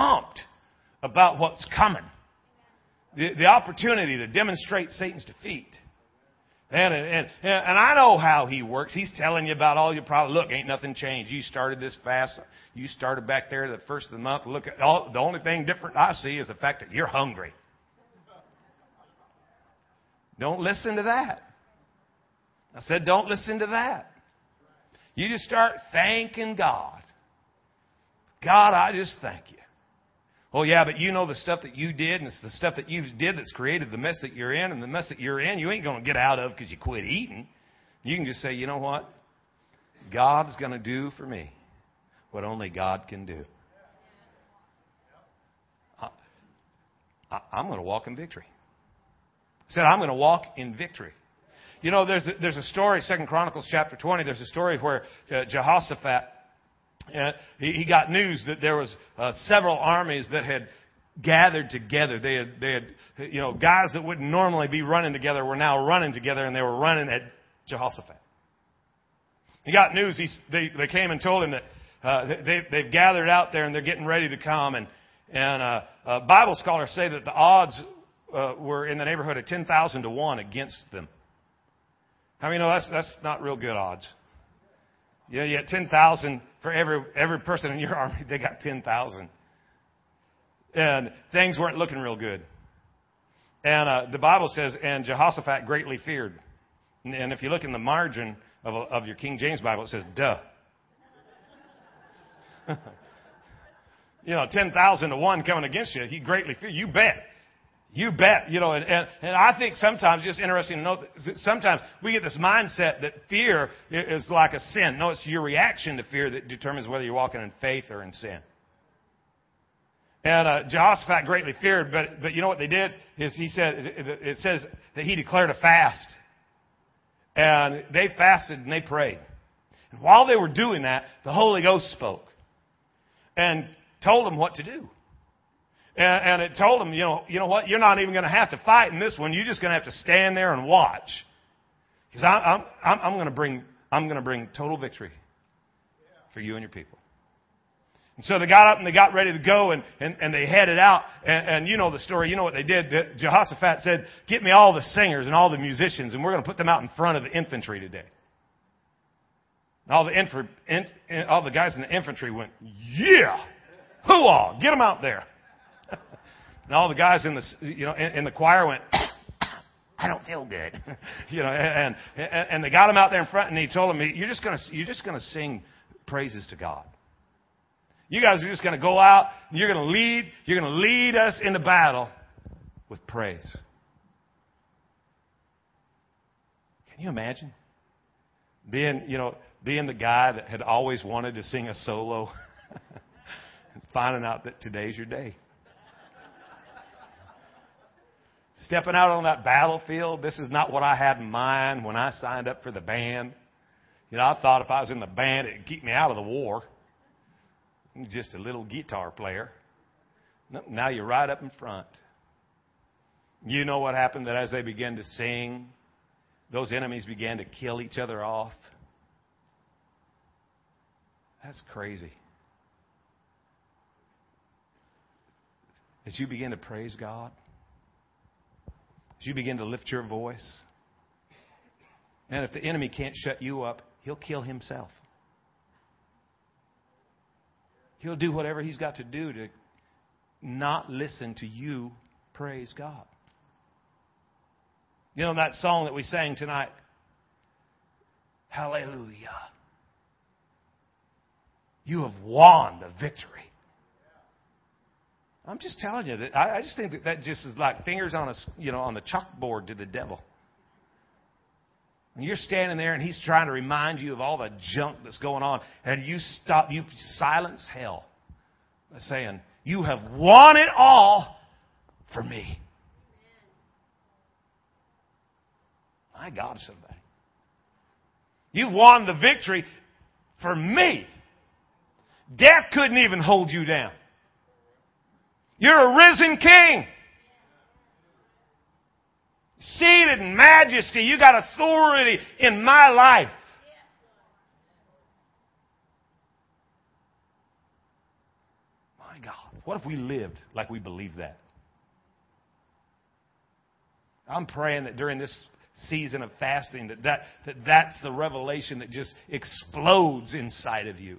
pumped about what's coming. The opportunity to demonstrate Satan's defeat. And I know how he works. He's telling you about all your problems. Look, ain't nothing changed. You started this fast. You started back there the first of the month. Look, the only thing different I see is the fact that you're hungry. Don't listen to that. I said, don't listen to that. You just start thanking God. God, I just thank you. Oh, yeah, but you know the stuff that you did, and it's the stuff that you did that's created the mess that you're in, and the mess that you're in you ain't going to get out of because you quit eating. You can just say, you know what? God's going to do for me what only God can do. I'm going to walk in victory. I said, I'm going to walk in victory. You know, there's a story, 2 Chronicles chapter 20, there's a story where Jehoshaphat, he got news that there was several armies that had gathered together. They had, you know, guys that wouldn't normally be running together were now running together, and they were running at Jehoshaphat. He got news. They came and told him that they've gathered out there and they're getting ready to come. And Bible scholars say that the odds were in the neighborhood of 10,000 to 1 against them. How many know that's not real good odds? Yeah, you got 10,000 for every person in your army. They got 10,000, and things weren't looking real good. And the Bible says, and Jehoshaphat greatly feared. And if you look in the margin of your King James Bible, it says, "Duh." You know, 10,000 to 1 coming against you. He greatly feared. You bet. You bet. You know, and I think sometimes, just interesting to note, sometimes we get this mindset that fear is like a sin. No, it's your reaction to fear that determines whether you're walking in faith or in sin. And Jehoshaphat greatly feared, but you know what they did? Is he said, it says that he declared a fast. And they fasted and they prayed. And while they were doing that, the Holy Ghost spoke and told them what to do. And it told them, you know what? You're not even going to have to fight in this one. You're just going to have to stand there and watch, because I'm going to bring total victory for you and your people. And so they got up and they got ready to go, and they headed out. And you know the story. You know what they did? Jehoshaphat said, "Get me all the singers and all the musicians, and we're going to put them out in front of the infantry today." And all the guys in the infantry went, "Yeah, hoo-ah, get them out there." And all the guys in the choir went, "I don't feel good," and they got him out there in front, and he told him, "You're just gonna sing praises to God. You guys are just gonna go out, and you're gonna lead us into battle with praise." Can you imagine being the guy that had always wanted to sing a solo, and finding out that today's your day? Stepping out on that battlefield, this is not what I had in mind when I signed up for the band. You know, I thought if I was in the band, it would keep me out of the war. I'm just a little guitar player. Nope, now you're right up in front. You know what happened? That as they began to sing, those enemies began to kill each other off. That's crazy. As you begin to praise God, as you begin to lift your voice. And if the enemy can't shut you up, he'll kill himself. He'll do whatever he's got to do to not listen to you praise God. You know that song that we sang tonight? Hallelujah. You have won the victory. I'm just telling you that I just think that just is like fingers on the chalkboard to the devil. And you're standing there, and he's trying to remind you of all the junk that's going on, and you stop, you silence hell, by saying, "You have won it all for me." My God, somebody, you've won the victory for me. Death couldn't even hold you down. You're a risen king. Seated in majesty. You got authority in my life. My God. What if we lived like we believed that? I'm praying that during this season of fasting that's the revelation that just explodes inside of you.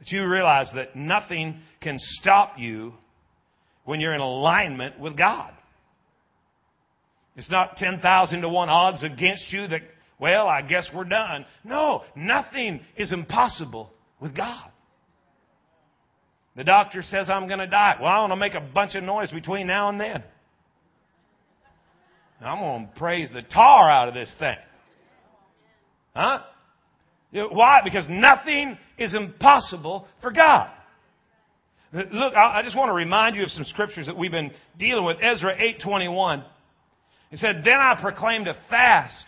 That you realize that nothing can stop you when you're in alignment with God. It's not 10,000 to 1 odds against you that, well, I guess we're done. No, nothing is impossible with God. The doctor says I'm going to die. Well, I want to make a bunch of noise between now and then. I'm going to praise the tar out of this thing. Huh? Why? Because nothing is impossible for God. Look, I just want to remind you of some scriptures that we've been dealing with. Ezra 8:21. It said, "Then I proclaimed a fast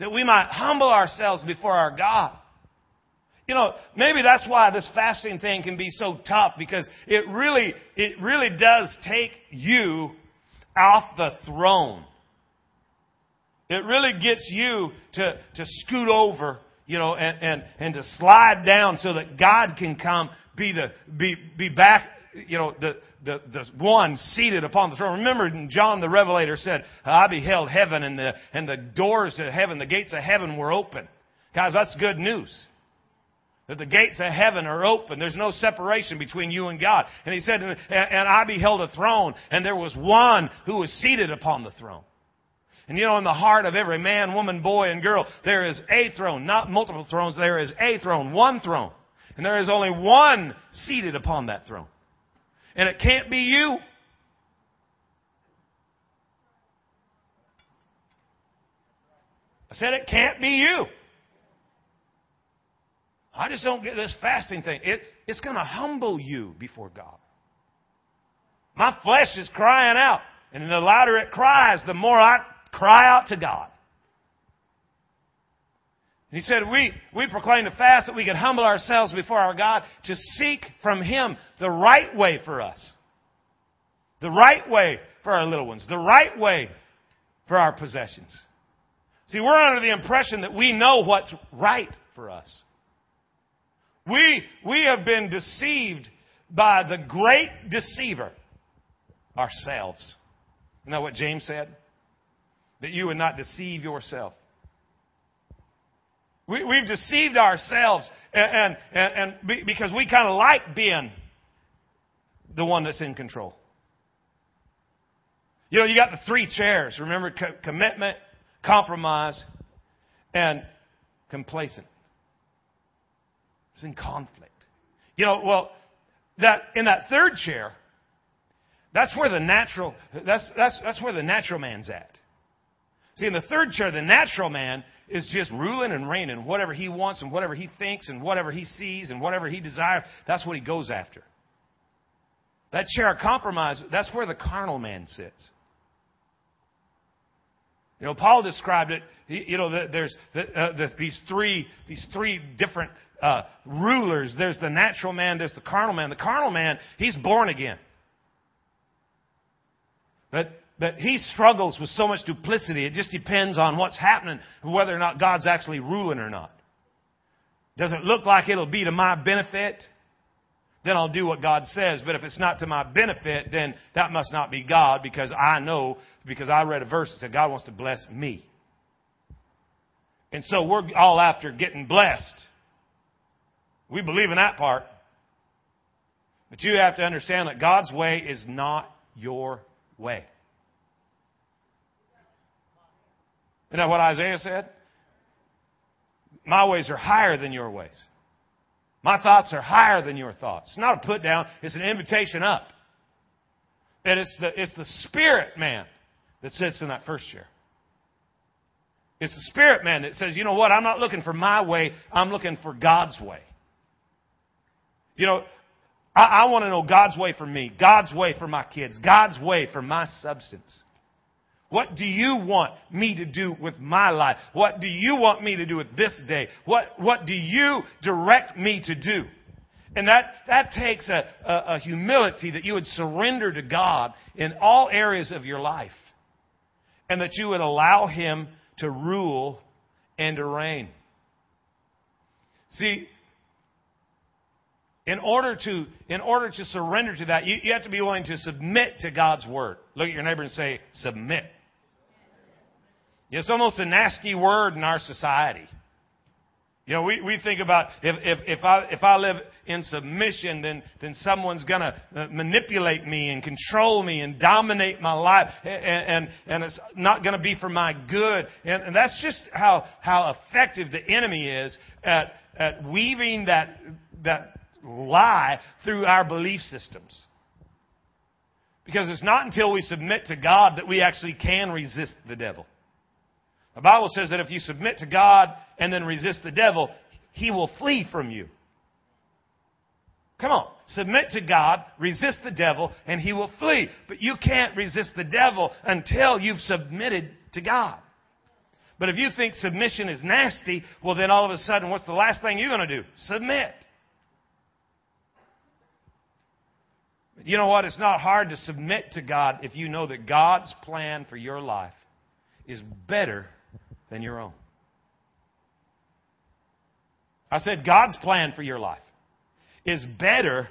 that we might humble ourselves before our God." You know, maybe that's why this fasting thing can be so tough, because it really does take you off the throne. It really gets you to scoot over, you know, and to slide down so that God can come be back, you know, the one seated upon the throne. Remember, John the Revelator said, "I beheld heaven, and the doors to heaven, the gates of heaven were open." Guys, that's good news. That the gates of heaven are open. There's no separation between you and God. And he said, "And I beheld a throne, and there was one who was seated upon the throne." And you know, in the heart of every man, woman, boy, and girl, there is a throne. Not multiple thrones. There is a throne. One throne. And there is only one seated upon that throne. And it can't be you. I said it can't be you. I just don't get this fasting thing. It's going to humble you before God. My flesh is crying out. And the louder it cries, the more I cry out to God. And he said, we proclaimed a fast that we could humble ourselves before our God to seek from Him the right way for us. The right way for our little ones. The right way for our possessions. See, we're under the impression that we know what's right for us. We have been deceived by the great deceiver, ourselves. Isn't that what James said? That you would not deceive yourself. We've deceived ourselves and because we kind of like being the one that's in control. You know, you got the 3 chairs. Remember, commitment, compromise, and complacent. It's in conflict. You know, well, that in that third chair, that's where the natural man's at. See, in the third chair, the natural man is just ruling and reigning, whatever he wants and whatever he thinks and whatever he sees and whatever he desires, that's what he goes after. That chair of compromise, that's where the carnal man sits. You know, Paul described it. You know, there's these three different rulers. There's the natural man. There's the carnal man. The carnal man, he's born again. But he struggles with so much duplicity. It just depends on what's happening, whether or not God's actually ruling or not. Does it look like it'll be to my benefit? Then I'll do what God says. But if it's not to my benefit, then that must not be God, because I know, because I read a verse that said God wants to bless me. And so we're all after getting blessed. We believe in that part. But you have to understand that God's way is not your way. Isn't that what Isaiah said? My ways are higher than your ways. My thoughts are higher than your thoughts. It's not a put down. It's an invitation up. And it's the spirit man that sits in that first chair. It's the spirit man that says, you know what? I'm not looking for my way. I'm looking for God's way. You know, I want to know God's way for me. God's way for my kids. God's way for my substance. What do you want me to do with my life? What do you want me to do with this day? What do you direct me to do? And that takes a humility, that you would surrender to God in all areas of your life. And that you would allow Him to rule and to reign. See, In order to surrender to that, you have to be willing to submit to God's word. Look at your neighbor and say, submit. It's almost a nasty word in our society. You know, we think about if I live in submission, then someone's going to manipulate me and control me and dominate my life, and it's not going to be for my good. And that's just how effective the enemy is at weaving that lie through our belief systems. Because it's not until we submit to God that we actually can resist the devil. The Bible says that if you submit to God and then resist the devil, he will flee from you. Come on. Submit to God, resist the devil, and he will flee. But you can't resist the devil until you've submitted to God. But if you think submission is nasty, well, then all of a sudden, what's the last thing you're going to do? Submit. You know what? It's not hard to submit to God if you know that God's plan for your life is better than your own. I said God's plan for your life is better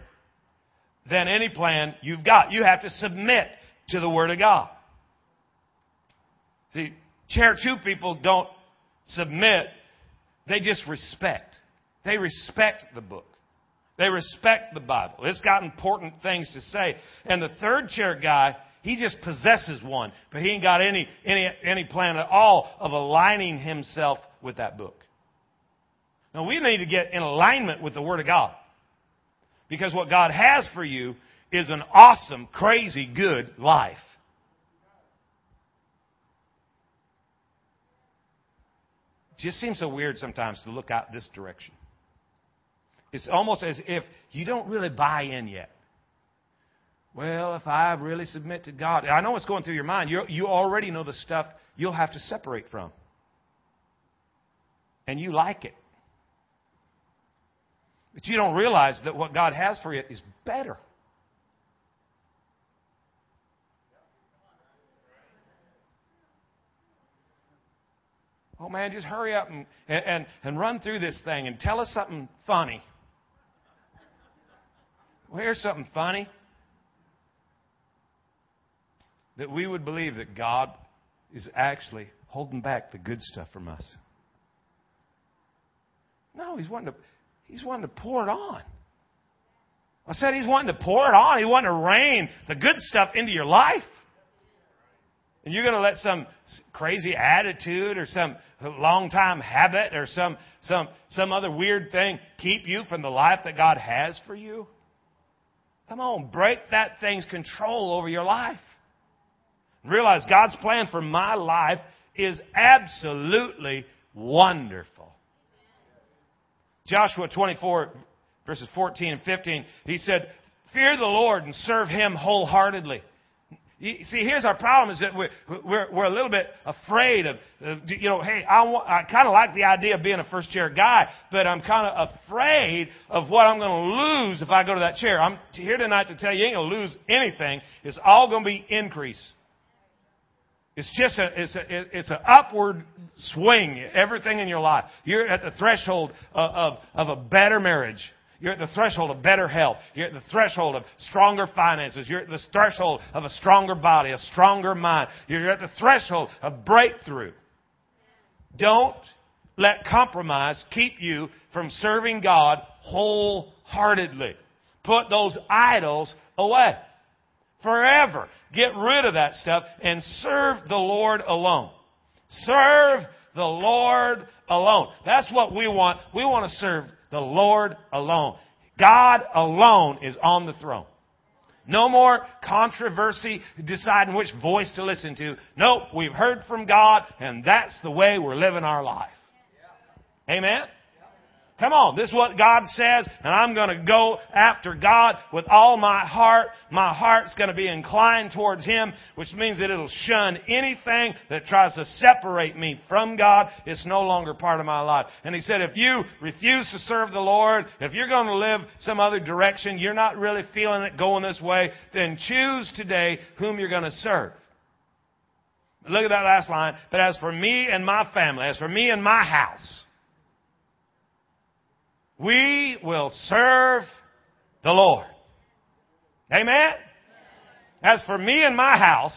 than any plan you've got. You have to submit to the Word of God. See, chair two people don't submit. They just respect. They respect the book. They respect the Bible. It's got important things to say. And the third chair guy, he just possesses one, but he ain't got any plan at all of aligning himself with that book. Now, we need to get in alignment with the Word of God, because what God has for you is an awesome, crazy, good life. It just seems so weird sometimes to look out this direction. It's almost as if you don't really buy in yet. Well, if I really submit to God, I know what's going through your mind. You already know the stuff you'll have to separate from. And you like it. But you don't realize that what God has for you is better. Oh, man, just hurry up and run through this thing and tell us something funny. Well, here's something funny. That we would believe that God is actually holding back the good stuff from us. No, He's wanting to pour it on. I said He's wanting to pour it on. He's wanting to rain the good stuff into your life. And you're going to let some crazy attitude or some long-time habit or some other weird thing keep you from the life that God has for you? Come on, break that thing's control over your life. Realize God's plan for my life is absolutely wonderful. Joshua 24, verses 14 and 15, he said, fear the Lord and serve Him wholeheartedly. You see, here's our problem, is that we're a little bit afraid of, hey, I kind of like the idea of being a first chair guy, but I'm kind of afraid of what I'm going to lose if I go to that chair. I'm here tonight to tell you, you ain't going to lose anything. It's all going to be increase. It's just an upward swing, everything in your life. You're at the threshold of a better marriage. You're at the threshold of better health. You're at the threshold of stronger finances. You're at the threshold of a stronger body, a stronger mind. You're at the threshold of breakthrough. Don't let compromise keep you from serving God wholeheartedly. Put those idols away. Forever. Get rid of that stuff and serve the Lord alone. Serve the Lord alone. That's what we want. We want to serve the Lord alone. God alone is on the throne. No more controversy deciding which voice to listen to. Nope, we've heard from God, and that's the way we're living our life. Amen? Come on, this is what God says, and I'm going to go after God with all my heart. My heart's going to be inclined towards Him, which means that it'll shun anything that tries to separate me from God. It's no longer part of my life. And He said, if you refuse to serve the Lord, if you're going to live some other direction, you're not really feeling it going this way, then choose today whom you're going to serve. Look at that last line. But as for me and my family, as for me and my house, we will serve the Lord. Amen? As for me and my house,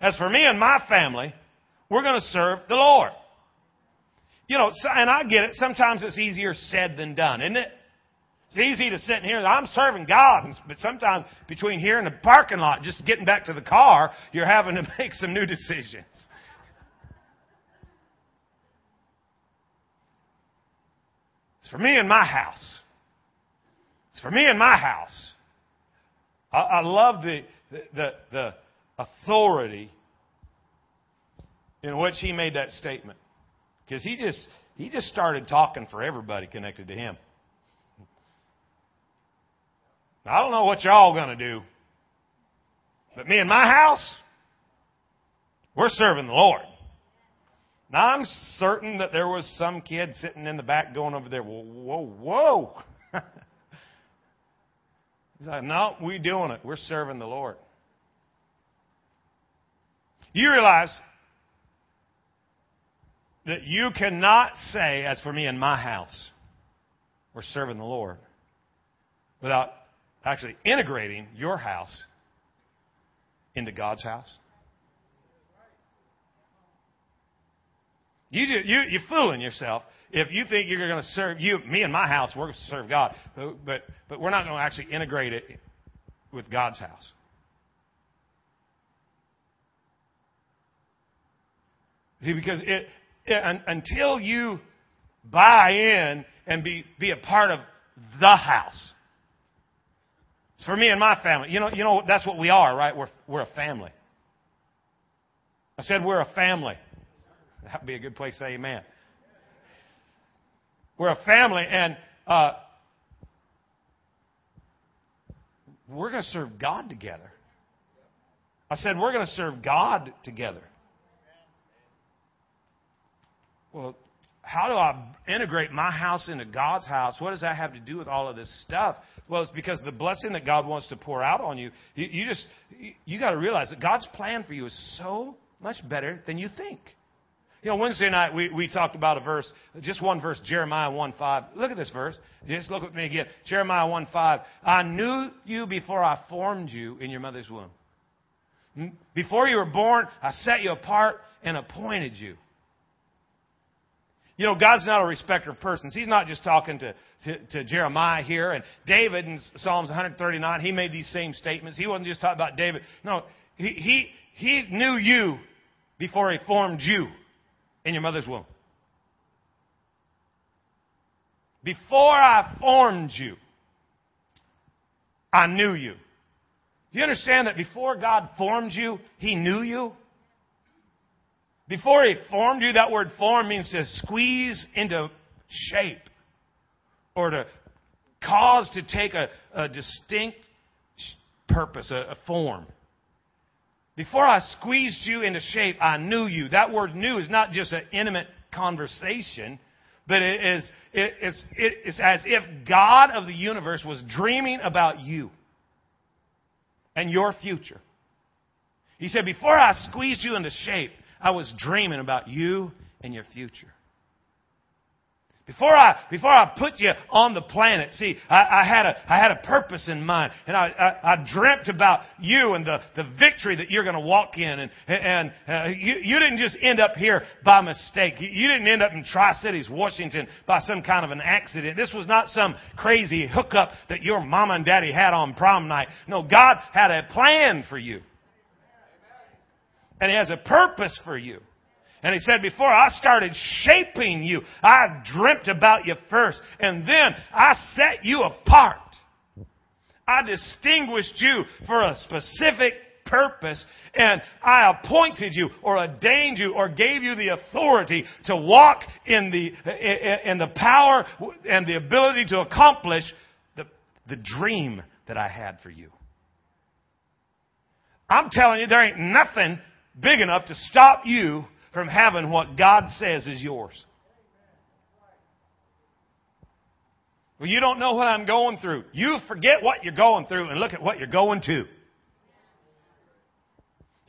as for me and my family, we're going to serve the Lord. You know, and I get it. Sometimes it's easier said than done, isn't it? It's easy to sit in here and I'm serving God. But sometimes between here and the parking lot, just getting back to the car, you're having to make some new decisions. It's for me and my house. It's for me and my house. I love the authority in which he made that statement. Because he just started talking for everybody connected to him. Now, I don't know what you're all going to do, but me and my house, we're serving the Lord. Now, I'm certain that there was some kid sitting in the back going over there, whoa. He's like, no, we're doing it. We're serving the Lord. You realize that you cannot say, as for me and my house, we're serving the Lord, without actually integrating your house into God's house. You're fooling yourself if you think you're going to serve you, me and my house, we're going to serve God. But we're not going to actually integrate it with God's house. See, because until you buy in and be a part of the house. It's for me and my family. You know that's what we are, right? We're a family. I said we're a family. That would be a good place to say amen. We're a family, and we're going to serve God together. I said we're going to serve God together. Well, how do I integrate my house into God's house? What does that have to do with all of this stuff? Well, it's because the blessing that God wants to pour out on you, you got to realize that God's plan for you is so much better than you think. You know, Wednesday night we talked about a verse, just one verse, Jeremiah 1:5. Look at this verse. Just look at me again. Jeremiah 1:5. I knew you before I formed you in your mother's womb. Before you were born, I set you apart and appointed you. You know, God's not a respecter of persons. He's not just talking to Jeremiah here. And David in Psalms 139, he made these same statements. He wasn't just talking about David. No, he knew you before he formed you in your mother's womb. Before I formed you, I knew you. Do you understand that before God formed you, He knew you? Before He formed you, that word form means to squeeze into shape or to cause to take a distinct purpose, a form. Before I squeezed you into shape, I knew you. That word knew is not just an intimate conversation, but it is as if God of the universe was dreaming about you and your future. He said, before I squeezed you into shape, I was dreaming about you and your future. Before I put you on the planet, see, I had a purpose in mind, and I dreamt about you and the victory that you're going to walk in, and you didn't just end up here by mistake. You didn't end up in Tri-Cities, Washington, by some kind of an accident. This was not some crazy hookup that your mama and daddy had on prom night. No, God had a plan for you. And He has a purpose for you. And He said, before I started shaping you, I dreamt about you first. And then I set you apart. I distinguished you for a specific purpose. And I appointed you or ordained you or gave you the authority to walk in the power and the ability to accomplish the dream that I had for you. I'm telling you, there ain't nothing big enough to stop you from having what God says is yours. Well, you don't know what I'm going through. You forget what you're going through and look at what you're going to.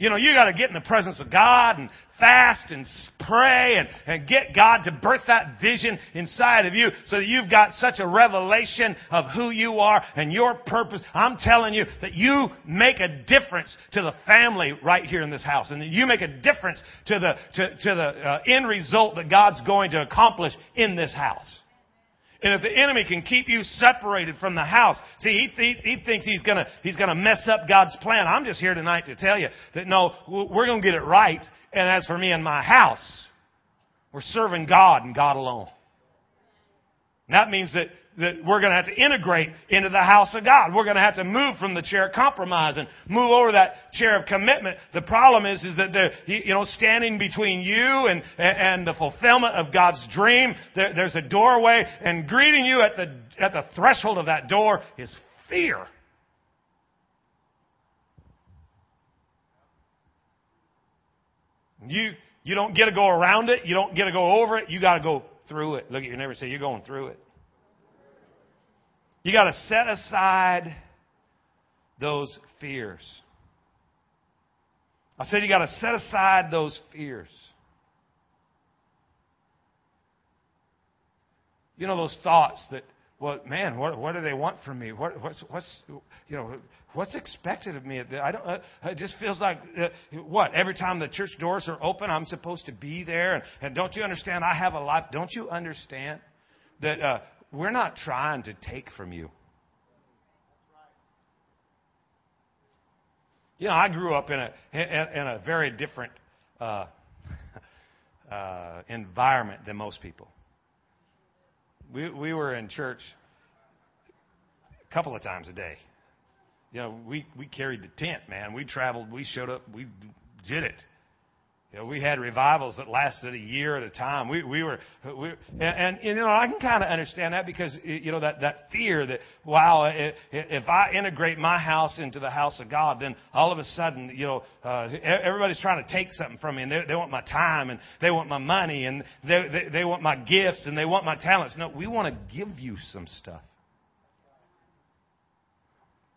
You know, you got to get in the presence of God and fast and pray and get God to birth that vision inside of you so that you've got such a revelation of who you are and your purpose. I'm telling you that you make a difference to the family right here in this house, and that you make a difference to the end result that God's going to accomplish in this house. And if the enemy can keep you separated from the house, see, he thinks he's gonna mess up God's plan. I'm just here tonight to tell you that no, we're gonna get it right. And as for me and my house, we're serving God and God alone. And that means that we're gonna have to integrate into the house of God. We're gonna have to move from the chair of compromise and move over that chair of commitment. The problem is that they're, you know, standing between you and the fulfillment of God's dream. There's a doorway, and greeting you at the threshold of that door is fear. You don't get to go around it. You don't get to go over it. You gotta go through it. Look at your neighbor and say, you're going through it. You got to set aside those fears. I said you got to set aside those fears. You know, those thoughts that, well, man, what do they want from me? What's expected of me? It just feels like every time the church doors are open, I'm supposed to be there. And don't you understand? I have a life. Don't you understand that? We're not trying to take from you. You know, I grew up in a very different environment than most people. We were in church a couple of times a day. You know, we carried the tent, man. We traveled. We showed up. We did it. You know, we had revivals that lasted a year at a time. We were, and you know, I can kind of understand that, because you know that fear that, wow, if I integrate my house into the house of God, then all of a sudden, you know, everybody's trying to take something from me, and they want my time, and they want my money, and they want my gifts, and they want my talents. No, we want to give you some stuff.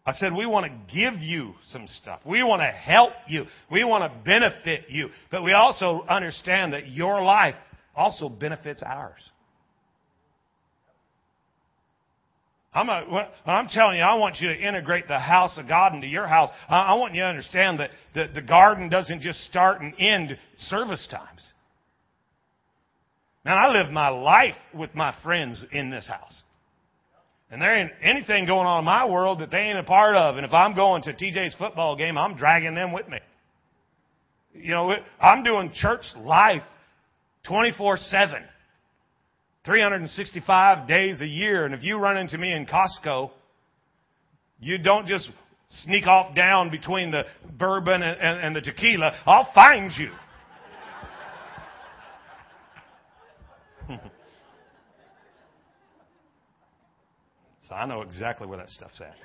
I said, we want to give you some stuff. We want to help you. We want to benefit you. But we also understand that your life also benefits ours. I'm telling you, I want you to integrate the house of God into your house. I want you to understand that the garden doesn't just start and end service times. Man, I live my life with my friends in this house. And there ain't anything going on in my world that they ain't a part of. And if I'm going to TJ's football game, I'm dragging them with me. You know, I'm doing church life 24/7, 365 days a year. And if you run into me in Costco, you don't just sneak off down between the bourbon and the tequila. I'll find you. So I know exactly where that stuff's at.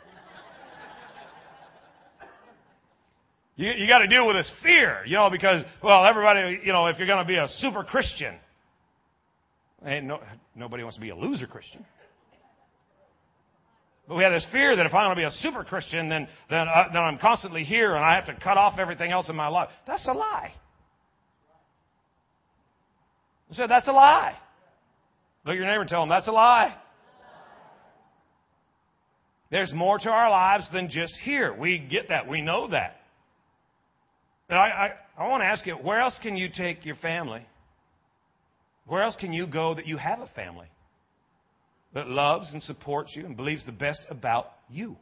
You got to deal with this fear, you know, because, well, everybody, you know, if you're going to be a super Christian, ain't nobody wants to be a loser Christian. But we have this fear that if I'm going to be a super Christian, then I'm constantly here and I have to cut off everything else in my life. That's a lie. I said, that's a lie. Look at your neighbor and tell him, that's a lie. There's more to our lives than just here. We get that. We know that. And I want to ask you, where else can you take your family? Where else can you go that you have a family that loves and supports you and believes the best about you?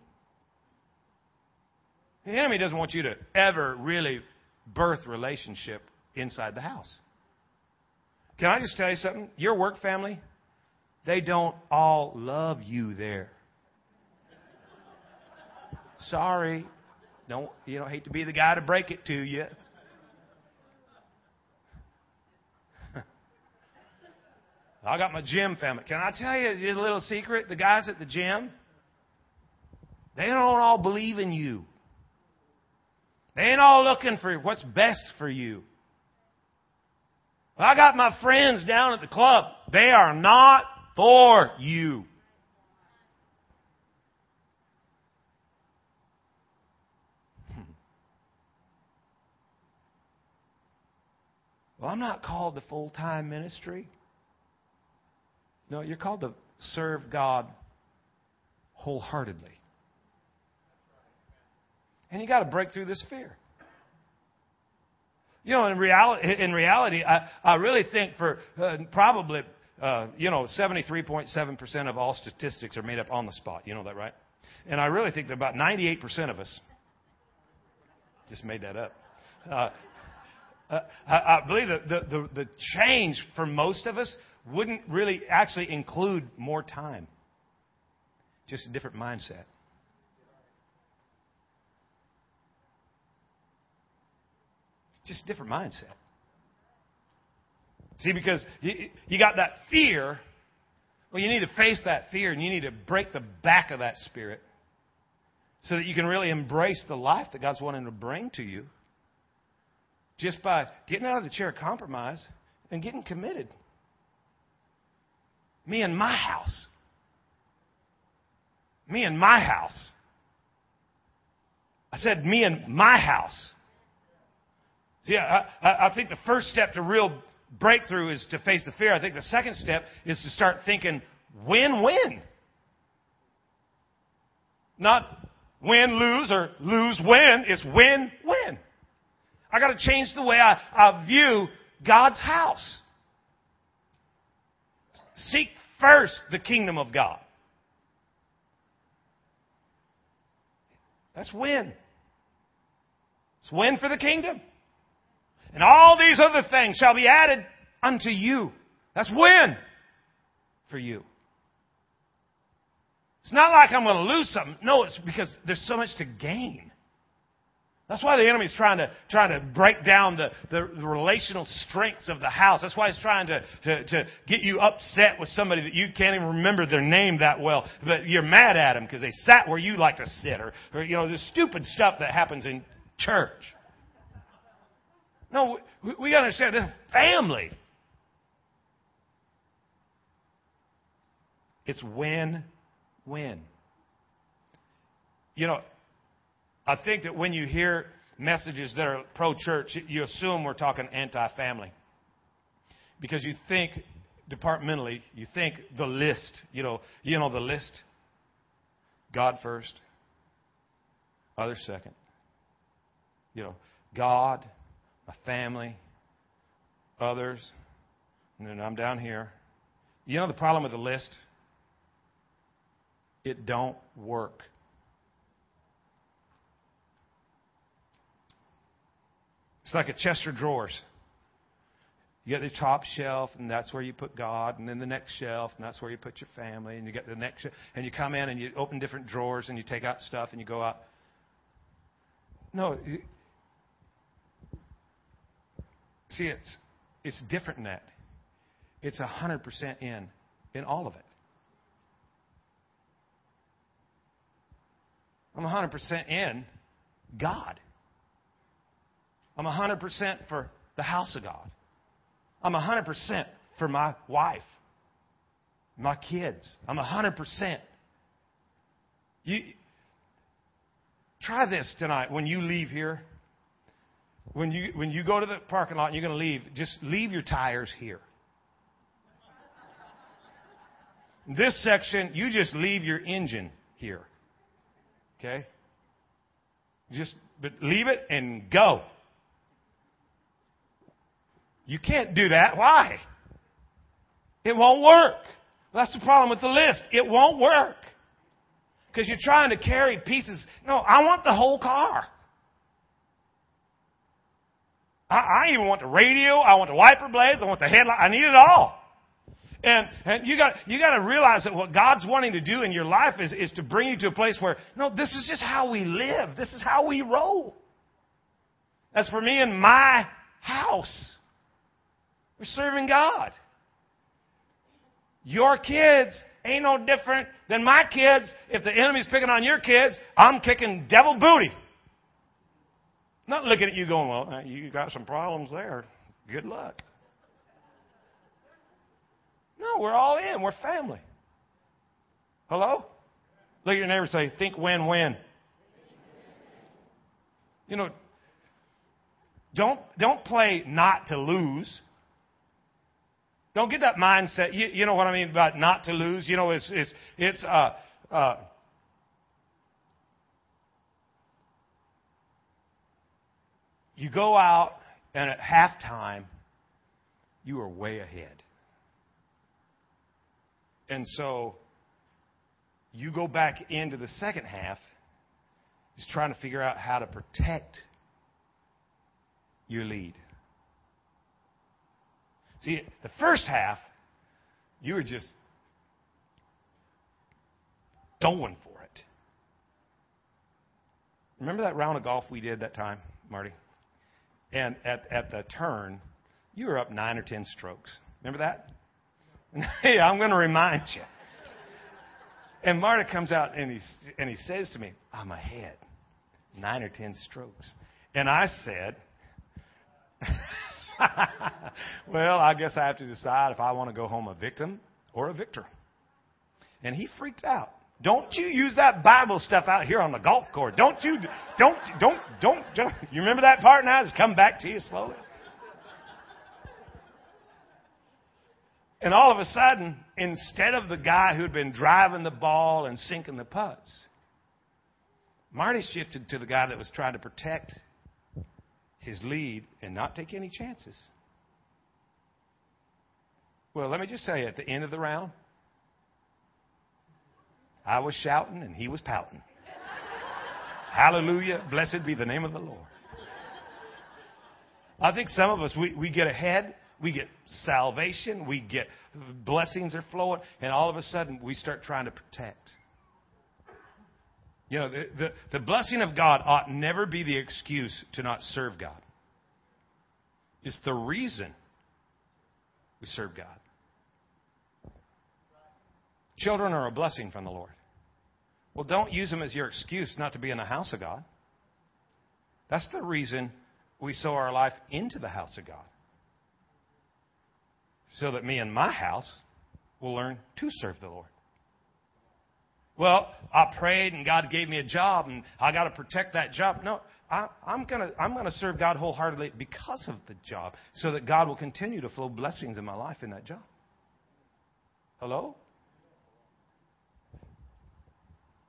The enemy doesn't want you to ever really birth relationship inside the house. Can I just tell you something? Your work family, they don't all love you there. Sorry, don't hate to be the guy to break it to you. I got my gym family. Can I tell you a little secret? The guys at the gym, they don't all believe in you. They ain't all looking for what's best for you. Well, I got my friends down at the club. They are not for you. Well, I'm not called to full-time ministry. No, you're called to serve God wholeheartedly. And you got to break through this fear. You know, in reality, I really think for probably, 73.7% of all statistics are made up on the spot. You know that, right? And I really think that about 98% of us just made that up. I believe that the change for most of us wouldn't really actually include more time. Just a different mindset. Just a different mindset. See, because you got that fear. Well, you need to face that fear and you need to break the back of that spirit so that you can really embrace the life that God's wanting to bring to you just by getting out of the chair of compromise and getting committed. Me and my house. Me and my house. I said, me and my house. See, I think the first step to real breakthrough is to face the fear. I think the second step is to start thinking win-win. Not win-lose or lose-win. It's win-win. I got to change the way I view God's house. Seek first the kingdom of God. That's win. It's win for the kingdom. And all these other things shall be added unto you. That's win for you. It's not like I'm going to lose something. No, it's because there's so much to gain. That's why the enemy's trying to break down the relational strengths of the house. That's why he's trying to get you upset with somebody that you can't even remember their name that well, but you're mad at them because they sat where you like to sit, or you know, the stupid stuff that happens in church. No, we got to understand this family. It's win-win. You know, I think that when you hear messages that are pro-church, you assume we're talking anti-family. Because you think departmentally, you think the list, you know the list. God first, others second. You know, God, my family, others, and then I'm down here. You know the problem with the list? It don't work. It's like a chest of drawers. You got the top shelf, and that's where you put God, and then the next shelf, and that's where you put your family, and you get the next shelf, and you come in and you open different drawers and you take out stuff and you go out. No. See, it's different than that. It's 100% in all of it. I'm 100% in God. I'm 100% for the house of God. I'm 100% for my wife, my kids. I'm 100%. You try this tonight when you leave here. When you go to the parking lot and you're going to leave, just leave your tires here. In this section, you just leave your engine here. Okay? But leave it and go. You can't do that. Why? It won't work. That's the problem with the list. It won't work. Because you're trying to carry pieces. No, I want the whole car. I even want the radio. I want the wiper blades. I want the headlight. I need it all. And you got to realize that what God's wanting to do in your life is to bring you to a place where, no, this is just how we live. This is how we roll. That's for me and my house. We're serving God. Your kids ain't no different than my kids. If the enemy's picking on your kids, I'm kicking devil booty. Not looking at you going, well, you got some problems there. Good luck. No, we're all in. We're family. Hello? Look at your neighbor and say, think win-win. You know, Don't play not to lose. Don't get that mindset. You know what I mean about not to lose? You know, it's you go out and at halftime, you are way ahead. And so you go back into the second half is trying to figure out how to protect your lead. See, the first half, you were just going for it. Remember that round of golf we did that time, Marty? And at the turn, you were up 9 or 10 strokes. Remember that? Hey, I'm going to remind you. And Marty comes out and he says to me, I'm ahead, 9 or 10 strokes. And I said, well, I guess I have to decide if I want to go home a victim or a victor. And he freaked out. Don't you use that Bible stuff out here on the golf course. Don't. You remember that part now? It's come back to you slowly. And all of a sudden, instead of the guy who'd been driving the ball and sinking the putts, Marty shifted to the guy that was trying to protect his lead and not take any chances. Well, let me just tell you, at the end of the round, I was shouting and he was pouting. Hallelujah, blessed be the name of the Lord. I think some of us, we get ahead, we get salvation, we get blessings are flowing, and all of a sudden we start trying to protect. You know, the blessing of God ought never be the excuse to not serve God. It's the reason we serve God. Children are a blessing from the Lord. Well, don't use them as your excuse not to be in the house of God. That's the reason we sow our life into the house of God. So that me and my house will learn to serve the Lord. Well, I prayed and God gave me a job and I got to protect that job. No, I'm gonna serve God wholeheartedly because of the job, so that God will continue to flow blessings in my life in that job. Hello?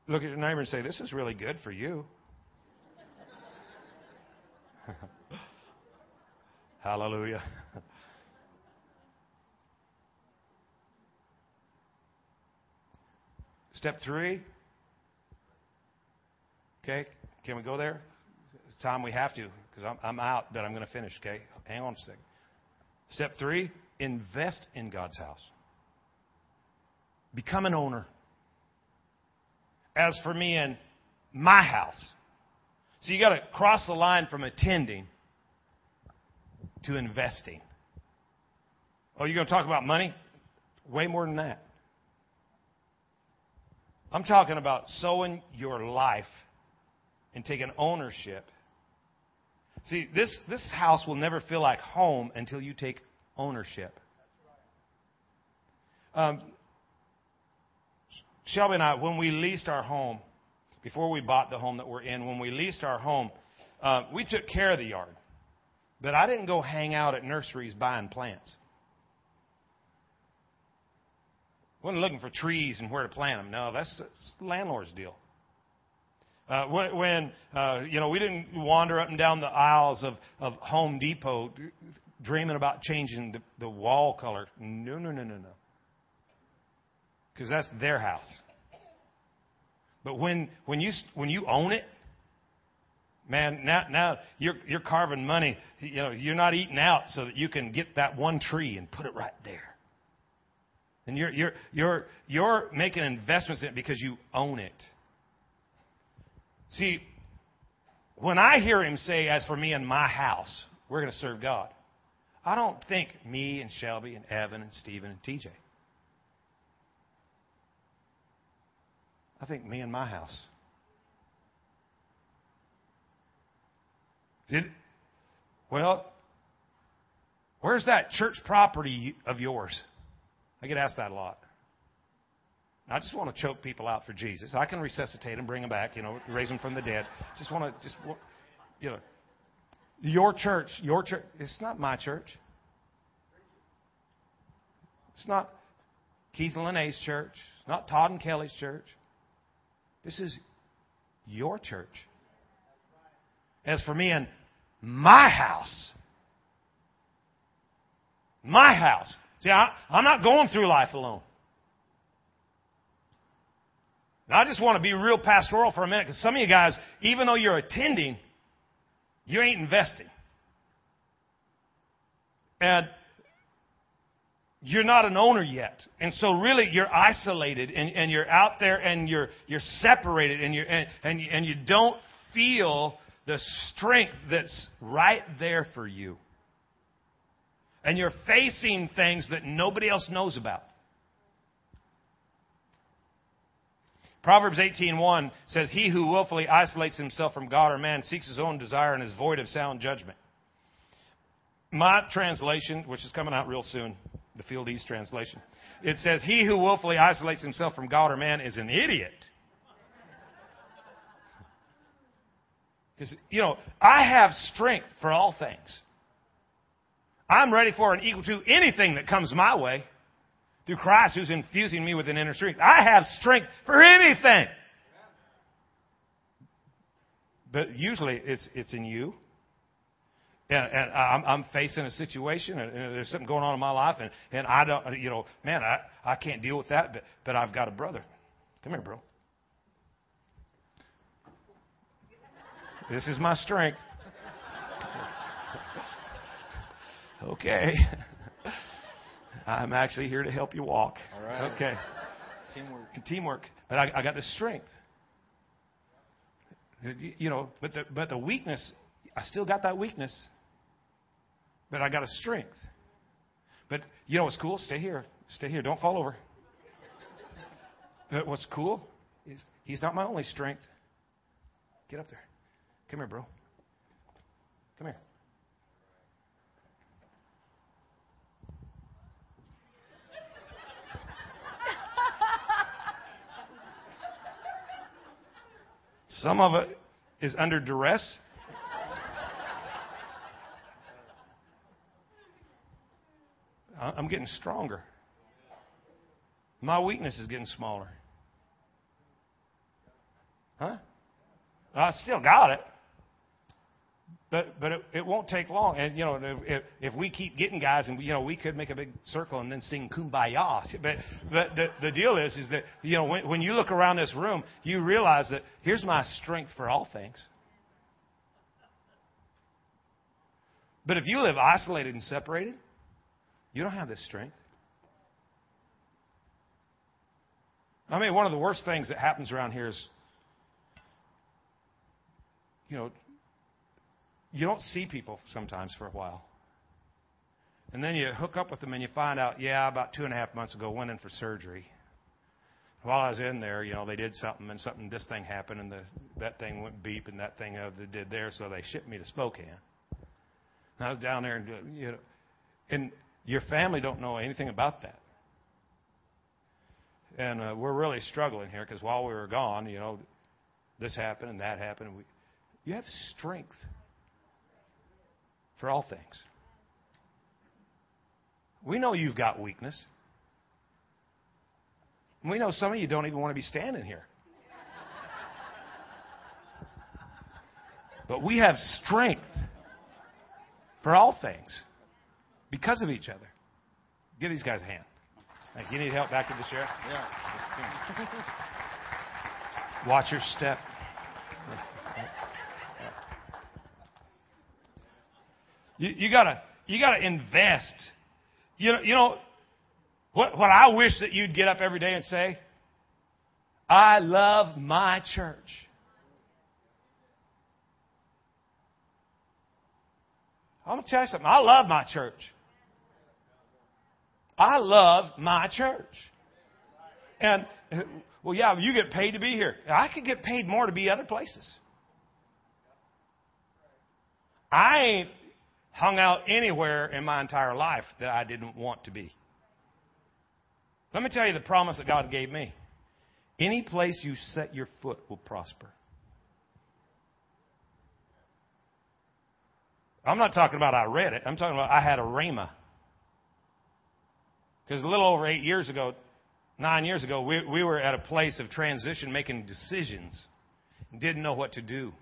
Look at your neighbor and say, this is really good for you. Hallelujah. Step 3. Okay, can we go there? It's time we have to, because I'm out, but I'm going to finish, okay? Hang on a second. Step 3, invest in God's house. Become an owner. As for me and my house. So you got to cross the line from attending to investing. Oh, you're going to talk about money? Way more than that. I'm talking about sowing your life and taking ownership. See, this house will never feel like home until you take ownership. Shelby and I, when we leased our home, before we bought the home that we're in, when we leased our home, we took care of the yard. But I didn't go hang out at nurseries buying plants. Wasn't looking for trees and where to plant them. No, that's the landlord's deal. We didn't wander up and down the aisles of Home Depot dreaming about changing the wall color. No. Because that's their house. But when you own it, man, now you're carving money. You know, you're not eating out so that you can get that one tree and put it right there. And you're making investments in it because you own it. See, when I hear him say, as for me and my house, we're going to serve God, I don't think me and Shelby and Evan and Stephen and TJ. I think me and my house. Well, where's that church property of yours? I get asked that a lot. And I just want to choke people out for Jesus. I can resuscitate them, bring them back, raise them from the dead. Just want to, Your church, it's not my church. It's not Keith and Lene's church. It's not Todd and Kelly's church. This is your church. As for me and my house. See, I'm not going through life alone. Now, I just want to be real pastoral for a minute, because some of you guys, even though you're attending, you ain't investing. And you're not an owner yet. And so really you're isolated and you're out there and you're separated and you don't feel the strength that's right there for you. And you're facing things that nobody else knows about. Proverbs 18:1 says, "He who willfully isolates himself from God or man seeks his own desire and is void of sound judgment." My translation, which is coming out real soon, the Field East translation, it says, "He who willfully isolates himself from God or man is an idiot." Because, you know, I have strength for all things. I'm ready for and equal to anything that comes my way through Christ who's infusing me with an inner strength. I have strength for anything. But usually it's in you. And I'm facing a situation and there's something going on in my life and I don't, you know, man, I can't deal with that, but I've got a brother. Come here, bro. This is my strength. Okay. I'm actually here to help you walk. All right. Okay. Teamwork. But I got the strength. You know, but the weakness, I still got that weakness. But I got a strength. But you know what's cool? Stay here. Don't fall over. But what's cool is he's not my only strength. Get up there. Come here, bro. Come here. Some of it is under duress. I'm getting stronger. My weakness is getting smaller. Huh? I still got it. But it won't take long. And, you know, if we keep getting guys, and, you know, we could make a big circle and then sing Kumbaya. But the deal is that, you know, when you look around this room, you realize that here's my strength for all things. But if you live isolated and separated, you don't have this strength. I mean, one of the worst things that happens around here is, you know, you don't see people sometimes for a while. And then you hook up with them and you find out, about 2.5 months ago, went in for surgery. While I was in there, you know, they did something, this thing happened, and that thing went beep, and that thing they did there, so they shipped me to Spokane. And I was down there, and, you know, and your family don't know anything about that. And we're really struggling here because while we were gone, you know, this happened and that happened. And you have strength for all things. We know you've got weakness. We know some of you don't even want to be standing here. But we have strength for all things because of each other. Give these guys a hand. Like, you need help back to the chair? Yeah. Watch your step. You gotta invest. You know what I wish that you'd get up every day and say, "I love my church." I'm gonna tell you something. I love my church. I love my church. And well, yeah, you get paid to be here. I could get paid more to be other places. I ain't hung out anywhere in my entire life that I didn't want to be. Let me tell you the promise that God gave me. Any place you set your foot will prosper. I'm not talking about I read it. I'm talking about I had a rhema. Because a little over 9 years ago, we were at a place of transition, making decisions, didn't know what to do.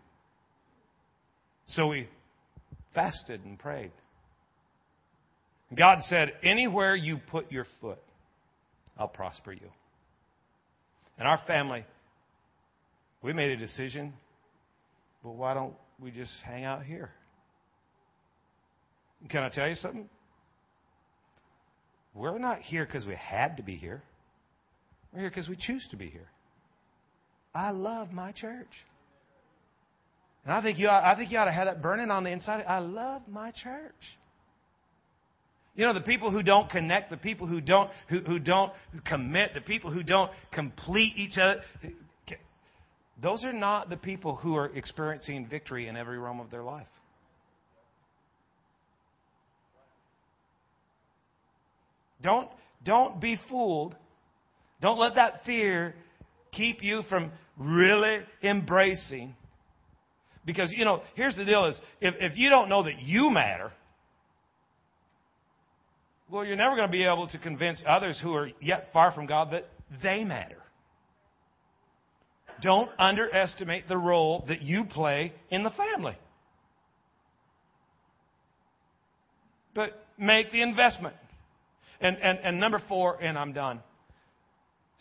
So we fasted and prayed. God said, anywhere you put your foot, I'll prosper you. And our family, we made a decision, but why don't we just hang out here? Can I tell you something? We're not here because we had to be here. We're here because we choose to be here. I love my church. And I think you ought to have that burning on the inside. I love my church. You know, the people who don't connect, the people who don't commit, the people who don't complete each other, those are not the people who are experiencing victory in every realm of their life. Don't be fooled. Don't let that fear keep you from really embracing. Because, you know, here's the deal is, if you don't know that you matter, well, you're never going to be able to convince others who are yet far from God that they matter. Don't underestimate the role that you play in the family. But make the investment. And number 4, and I'm done.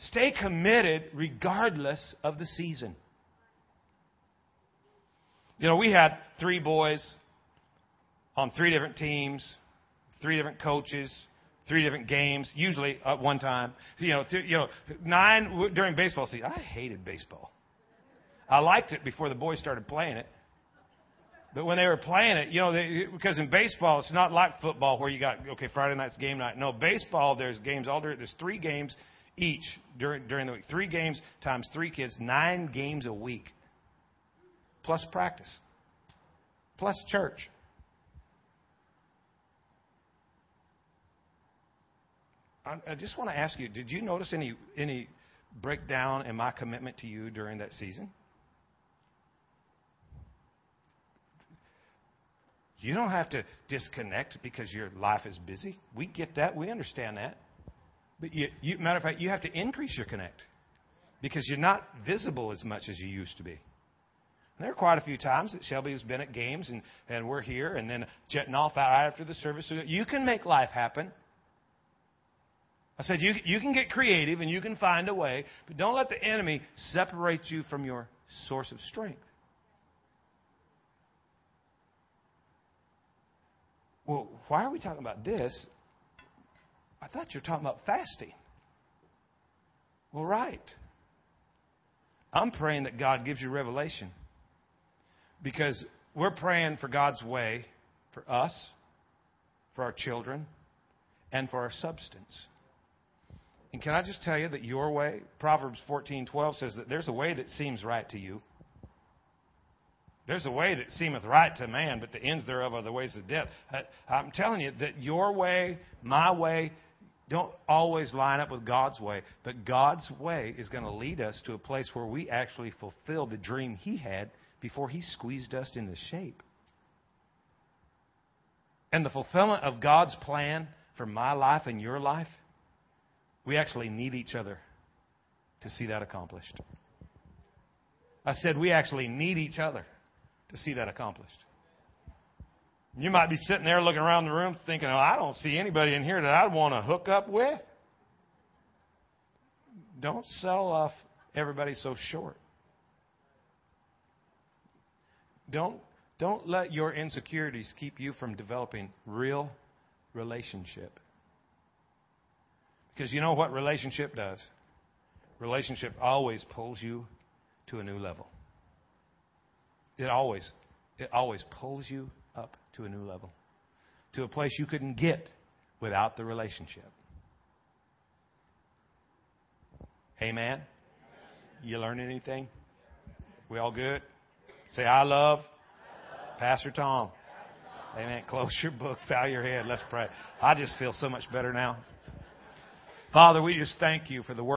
Stay committed regardless of the season. You know, we had 3 boys on 3 different teams. 3 different coaches, 3 different games, usually at one time. You know, 9 during baseball season. I hated baseball. I liked it before the boys started playing it. But when they were playing it, you know, because in baseball, it's not like football where you got, okay, Friday night's game night. No, baseball, there's games all during, there's 3 games each during the week. 3 games times 3 kids, 9 games a week. Plus practice. Plus church. I just want to ask you, did you notice any breakdown in my commitment to you during that season? You don't have to disconnect because your life is busy. We get that. We understand that. But matter of fact, you have to increase your connect because you're not visible as much as you used to be. And there are quite a few times that Shelby has been at games and we're here and then jetting off out after the service. So you can make life happen. I said, you can get creative and you can find a way, but don't let the enemy separate you from your source of strength. Well, why are we talking about this? I thought you were talking about fasting. Well, right. I'm praying that God gives you revelation because we're praying for God's way for us, for our children, and for our substance. And can I just tell you that your way, Proverbs 14:12 says that there's a way that seems right to you. There's a way that seemeth right to man, but the ends thereof are the ways of death. I'm telling you that your way, my way, don't always line up with God's way. But God's way is going to lead us to a place where we actually fulfill the dream He had before He squeezed us into shape. And the fulfillment of God's plan for my life and your life, we actually need each other to see that accomplished. I said we actually need each other to see that accomplished. You might be sitting there looking around the room thinking, oh, I don't see anybody in here that I'd want to hook up with. Don't sell off everybody so short. Don't let your insecurities keep you from developing real relationship. Because you know what relationship does? Relationship always pulls you to a new level. It always pulls you up to a new level. To a place you couldn't get without the relationship. Amen? You learn anything? We all good? Say, I love Pastor Tom. Amen. Close your book. Bow your head. Let's pray. I just feel so much better now. Father, we just thank you for the word.